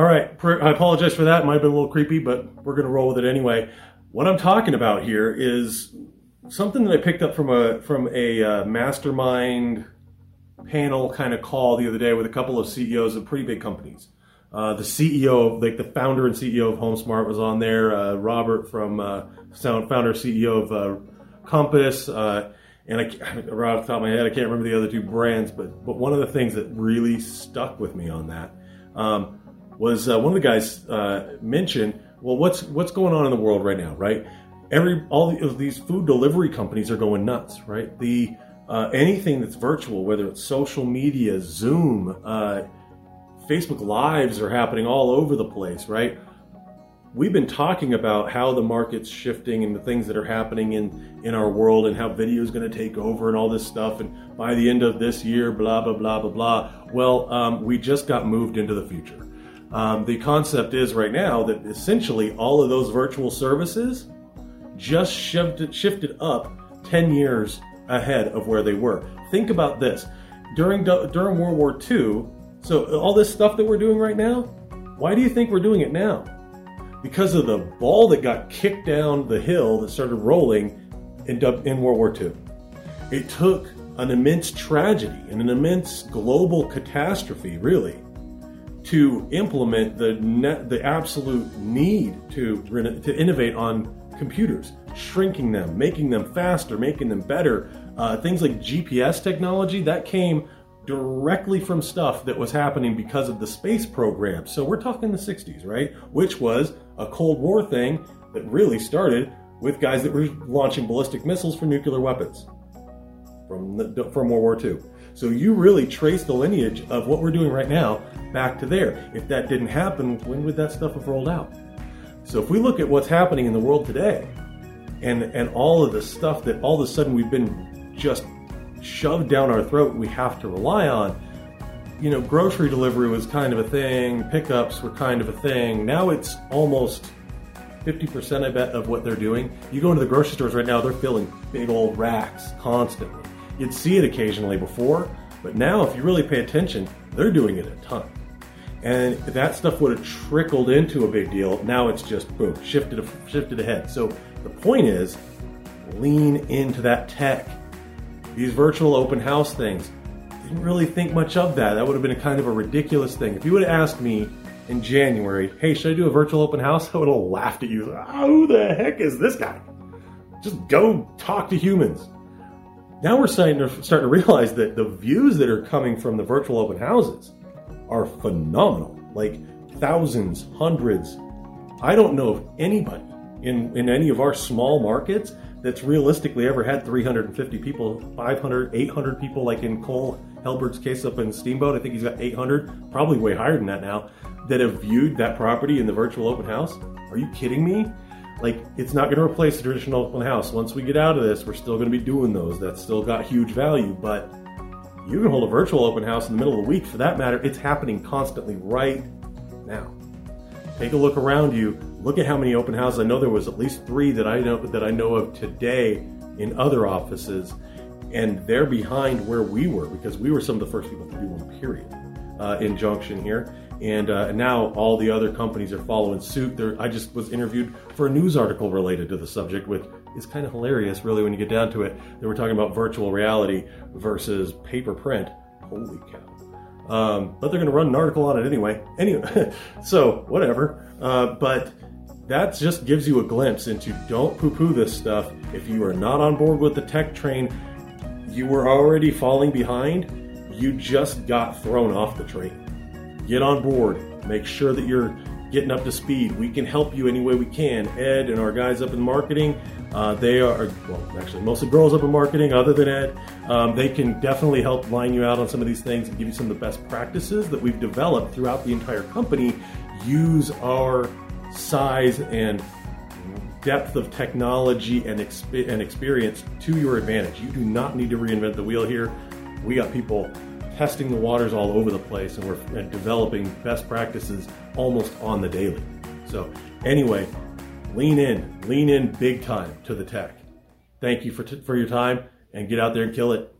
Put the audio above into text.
All right, I apologize for that. It might have been a little creepy, but we're going to roll with it anyway. What I'm talking about here is something that I picked up from a mastermind panel kind of call the other day with a couple of CEOs of pretty big companies. The CEO, like the founder and CEO of HomeSmart was on there, Robert from founder CEO of Compass, and right off the top of my head, I can't remember the other two brands, but one of the things that really stuck with me on that was one of the guys mentioned, well, what's going on in the world right now, right? All of these food delivery companies are going nuts, right? Anything that's virtual, whether it's social media, Zoom, Facebook Lives are happening all over the place, right? We've been talking about how the market's shifting and the things that are happening in our world and how video is going to take over and all this stuff. And by the end of this year, blah, blah, blah, blah, blah. Well, we just got moved into the future. The concept is right now that essentially all of those virtual services just shifted up 10 years ahead of where they were. Think about this. During World War II, so all this stuff that we're doing right now, why do you think we're doing it now? Because of the ball that got kicked down the hill that started rolling in World War II. It took an immense tragedy and an immense global catastrophe, really, to implement the absolute need to innovate on computers, shrinking them, making them faster, making them better. Things like GPS technology, that came directly from stuff that was happening because of the space program. So we're talking the 60s, right? Which was a Cold War thing that really started with guys that were launching ballistic missiles for nuclear weapons from World War II. So you really trace the lineage of what we're doing right now back to there. If that didn't happen, when would that stuff have rolled out? So if we look at what's happening in the world today and all of the stuff that all of a sudden we've been just shoved down our throat, we have to rely on. You know, grocery delivery was kind of a thing, pickups were kind of a thing. Now it's almost 50%, I bet, of what they're doing. You go into the grocery stores right now, they're filling big old racks constantly. You'd see it occasionally before, but now if you really pay attention, they're doing it a ton. And that stuff would have trickled into a big deal. Now it's just, boom, shifted ahead. So the point is, lean into that tech. These virtual open house things, didn't really think much of that. That would have been a kind of a ridiculous thing. If you would have asked me in January, hey, should I do a virtual open house? I would have laughed at you. Oh, who the heck is this guy? Just go talk to humans. Now we're starting to realize that the views that are coming from the virtual open houses are phenomenal. Like thousands, hundreds. I don't know of anybody in any of our small markets that's realistically ever had 350 people, 500, 800 people, like in Cole Helberg's case up in Steamboat. I think he's got 800, probably way higher than that now, that have viewed that property in the virtual open house. Are you kidding me? Like, it's not gonna replace the traditional open house. Once we get out of this, we're still gonna be doing those. That's still got huge value, but you can hold a virtual open house in the middle of the week for that matter. It's happening constantly right now. Take a look around you. Look at how many open houses. I know there was at least 3 that I know of today in other offices, and they're behind where we were because we were some of the first people to do one, period, in Junction here. And now all the other companies are following suit. I just was interviewed for a news article related to the subject, which is kind of hilarious, really, when you get down to it. They were talking about virtual reality versus paper print. Holy cow. But they're going to run an article on it anyway. So whatever. But that just gives you a glimpse into, don't poo-poo this stuff. If you are not on board with the tech train, you were already falling behind. You just got thrown off the train. Get on board. Make sure that you're getting up to speed. We can help you any way we can. Ed and our guys up in marketing, they are, well, actually mostly girls up in marketing other than Ed. They can definitely help line you out on some of these things and give you some of the best practices that we've developed throughout the entire company. Use our size and depth of technology and experience to your advantage. You do not need to reinvent the wheel here. We got people testing the waters all over the place, and we're developing best practices almost on the daily. So anyway, lean in big time to the tech. Thank you for your time, and get out there and kill it.